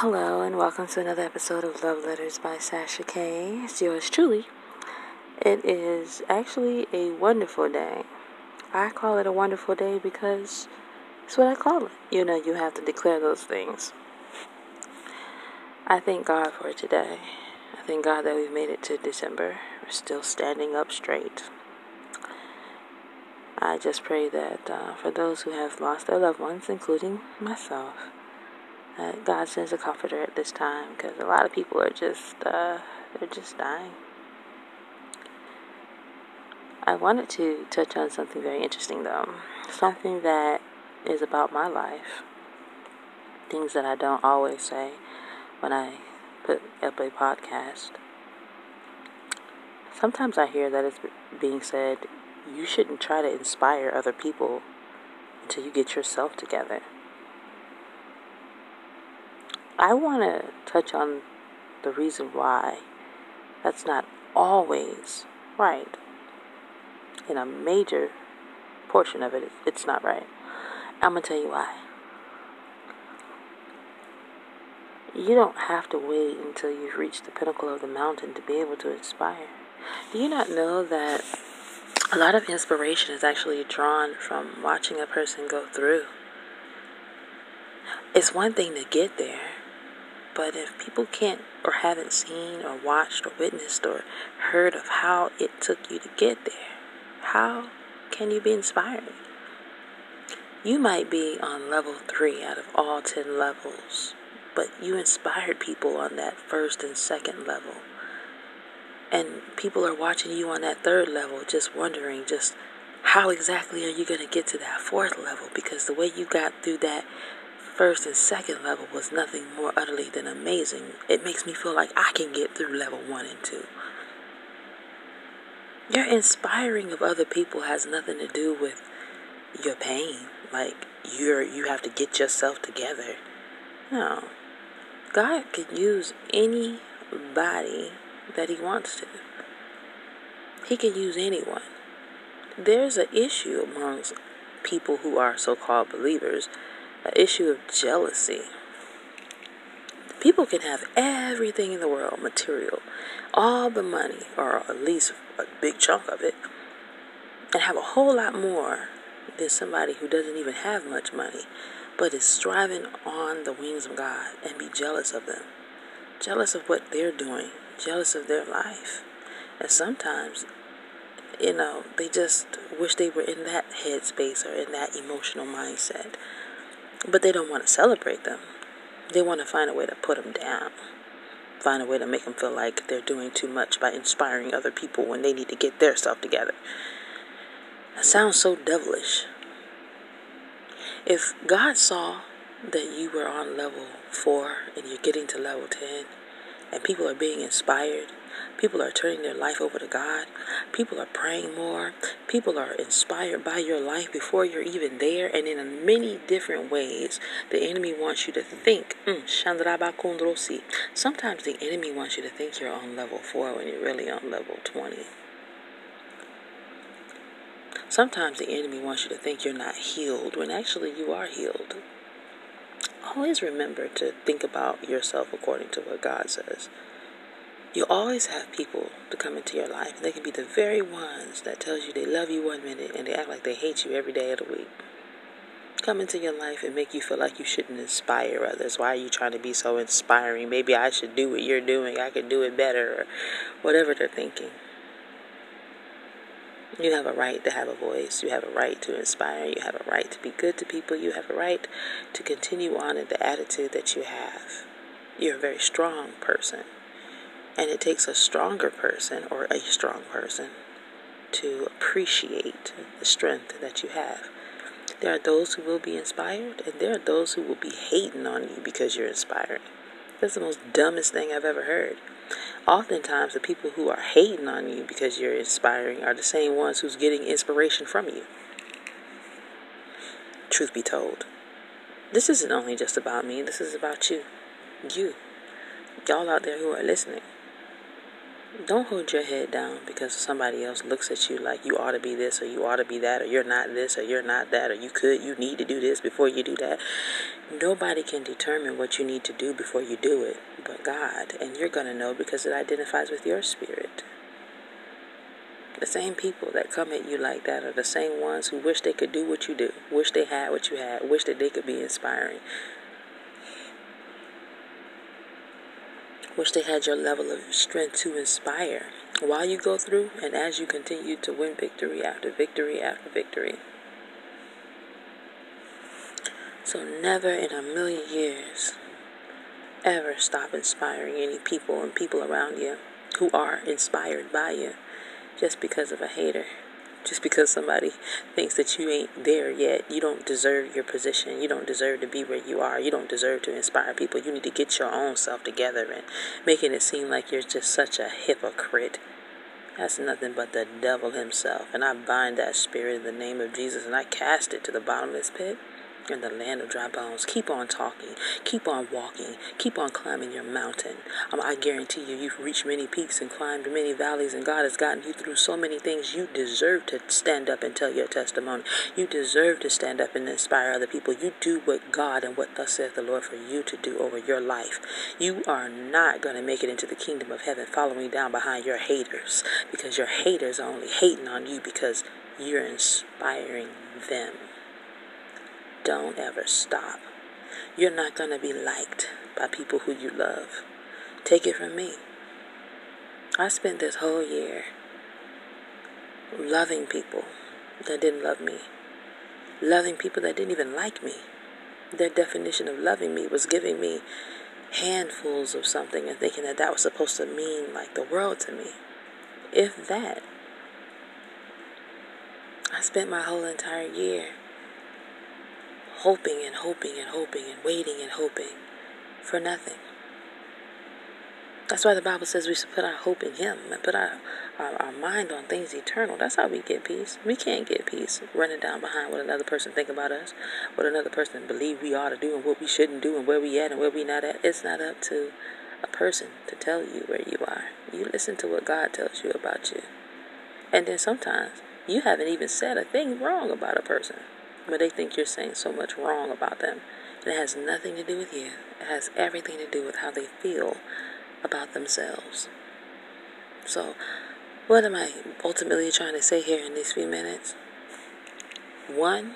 Hello and welcome to another episode of Love Letters by Sasha Kaye. It's yours truly. It is actually a wonderful day. I call it a wonderful day because it's what I call it. You know, you have to declare those things. I thank God for today. I thank God that we've made it to December. We're still standing up straight. I just pray that for those who have lost their loved ones, including myself, God sends a comforter at this time, because a lot of people are just dying. I wanted to touch on something very interesting, though. Something that is about my life. Things that I don't always say when I put up a podcast. Sometimes I hear that it's being said, you shouldn't try to inspire other people until you get yourself together. I want to touch on the reason why that's not always right. In a major portion of it, it's not right. I'm going to tell you why. You don't have to wait until you've reached the pinnacle of the mountain to be able to inspire. Do you not know that a lot of inspiration is actually drawn from watching a person go through? It's one thing to get there. But if people can't or haven't seen or watched or witnessed or heard of how it took you to get there, how can you be inspired? You might be on level 3 out of all 10 levels, but you inspired people on that first and second level. And people are watching you on that third level just wondering just how exactly are you going to get to that fourth level, because the way you got through that first and second level was nothing more utterly than amazing. It makes me feel like I can get through level 1 and 2. Your inspiring of other people has nothing to do with your pain. Like you have to get yourself together. No. God can use anybody that He wants to. He can use anyone. There's an issue amongst people who are so-called believers. An issue of jealousy. People can have everything in the world, material, all the money, or at least a big chunk of it, and have a whole lot more than somebody who doesn't even have much money, but is striving on the wings of God, and be jealous of them, jealous of what they're doing, jealous of their life. And sometimes, you know, they just wish they were in that headspace or in that emotional mindset. But they don't want to celebrate them. They want to find a way to put them down. Find a way to make them feel like they're doing too much by inspiring other people when they need to get their stuff together. That sounds so devilish. If God saw that you were on level 4 and you're getting to level 10, and people are being inspired, people are turning their life over to God, people are praying more, people are inspired by your life before you're even there, and in many different ways, the enemy wants you to think, sometimes the enemy wants you to think you're on level 4 when you're really on level 20. Sometimes the enemy wants you to think you're not healed when actually you are healed. Always remember to think about yourself according to what God says. You'll always have people to come into your life. They can be the very ones that tells you they love you one minute and they act like they hate you every day of the week. Come into your life and make you feel like you shouldn't inspire others. Why are you trying to be so inspiring? Maybe I should do what you're doing. I could do it better, or whatever they're thinking. You have a right to have a voice. You have a right to inspire. You have a right to be good to people. You have a right to continue on in the attitude that you have. You're a very strong person. And it takes a stronger person or a strong person to appreciate the strength that you have. There are those who will be inspired, and there are those who will be hating on you because you're inspiring. That's the most dumbest thing I've ever heard. Oftentimes, the people who are hating on you because you're inspiring are the same ones who's getting inspiration from you. Truth be told, this isn't only just about me. This is about you. Y'all out there who are listening. Don't hold your head down because somebody else looks at you like you ought to be this or you ought to be that, or you're not this or you're not that, or you need to do this before you do that. Nobody can determine what you need to do before you do it but God, and you're going to know because it identifies with your spirit. The same people that come at you like that are the same ones who wish they could do what you do, wish they had what you had, wish that they could be inspiring, wish they had your level of strength to inspire while you go through and as you continue to win victory after victory after victory. So never in a million years ever stop inspiring any people and people around you who are inspired by you. Just because of a hater, just because somebody thinks that you ain't there yet, you don't deserve your position, you don't deserve to be where you are, you don't deserve to inspire people, you need to get your own self together and making it seem like you're just such a hypocrite. That's nothing but the devil himself, and I bind that spirit in the name of Jesus, and I cast it to the bottomless pit in the land of dry bones. Keep on talking, keep on walking, keep on climbing your mountain. I guarantee you, you've reached many peaks and climbed many valleys, and God has gotten you through so many things. You deserve to stand up and tell your testimony. You deserve to stand up and inspire other people. You do what God and what thus saith the Lord for you to do over your life. You are not going to make it into the kingdom of heaven following down behind your haters, because your haters are only hating on you because you're inspiring them. Don't ever stop. You're not going to be liked by people who you love. Take it from me. I spent this whole year loving people that didn't love me, loving people that didn't even like me. Their definition of loving me was giving me handfuls of something and thinking that that was supposed to mean like the world to me. If that, I spent my whole entire year hoping and hoping and hoping and waiting and hoping for nothing. That's why the Bible says we should put our hope in Him and put our mind on things eternal. That's how we get peace. We can't get peace running down behind what another person think about us, what another person believe we ought to do and what we shouldn't do and where we at and where we not at. It's not up to a person to tell you where you are. You listen to what God tells you about you. And then sometimes you haven't even said a thing wrong about a person, but they think you're saying so much wrong about them. And it has nothing to do with you. It has everything to do with how they feel about themselves. So, what am I ultimately trying to say here in these few minutes? 1,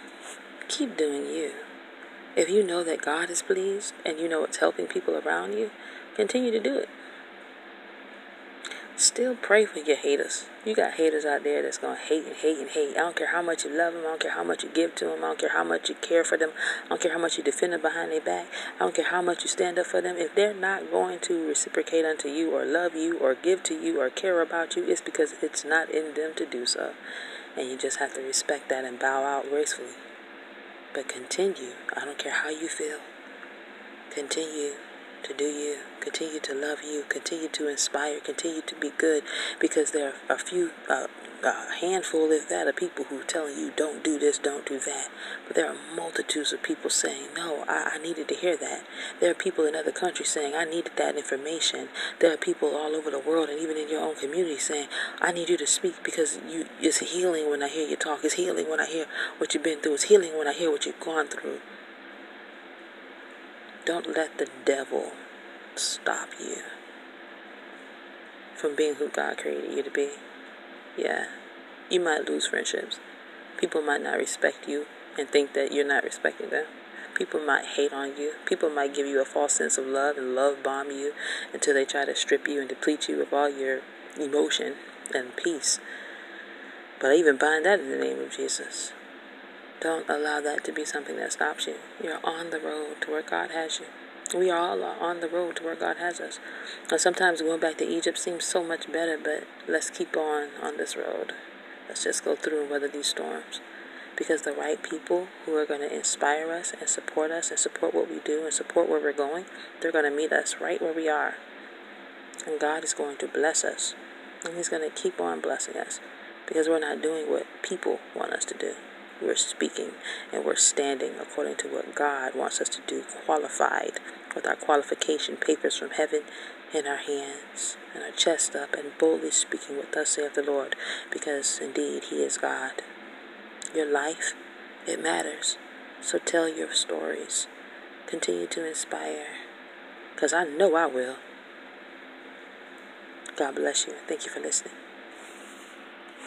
keep doing you. If you know that God is pleased and you know it's helping people around you, continue to do it. Still pray for your haters. You got haters out there that's going to hate and hate and hate. I don't care how much you love them. I don't care how much you give to them. I don't care how much you care for them. I don't care how much you defend them behind their back. I don't care how much you stand up for them. If they're not going to reciprocate unto you or love you or give to you or care about you, it's because it's not in them to do so. And you just have to respect that and bow out gracefully. But continue. I don't care how you feel. Continue to do you, continue to love you, continue to inspire, continue to be good, because there are a few, a handful if that, of people who are telling you don't do this, don't do that, but there are multitudes of people saying, no, I needed to hear that. There are people in other countries saying, I needed that information. There are people all over the world and even in your own community saying, I need you to speak because it's healing when I hear you talk, it's healing when I hear what you've been through, it's healing when I hear what you've gone through. Don't let the devil stop you from being who God created you to be. Yeah, you might lose friendships. People might not respect you and think that you're not respecting them. People might hate on you. People might give you a false sense of love and love bomb you until they try to strip you and deplete you of all your emotion and peace. But I even bind that in the name of Jesus. Don't allow that to be something that stops you. You're on the road to where God has you. We all are on the road to where God has us. And sometimes going back to Egypt seems so much better, but let's keep on this road. Let's just go through and weather these storms. Because the right people who are going to inspire us and support what we do and support where we're going, they're going to meet us right where we are. And God is going to bless us. And He's going to keep on blessing us. Because we're not doing what people want us to do. We're speaking and we're standing according to what God wants us to do, qualified, with our qualification papers from heaven in our hands and our chest up and boldly speaking what thus saith the Lord, because indeed He is God. Your life, it matters. So tell your stories. continue to inspire, because I know I will. God bless you. Thank you for listening.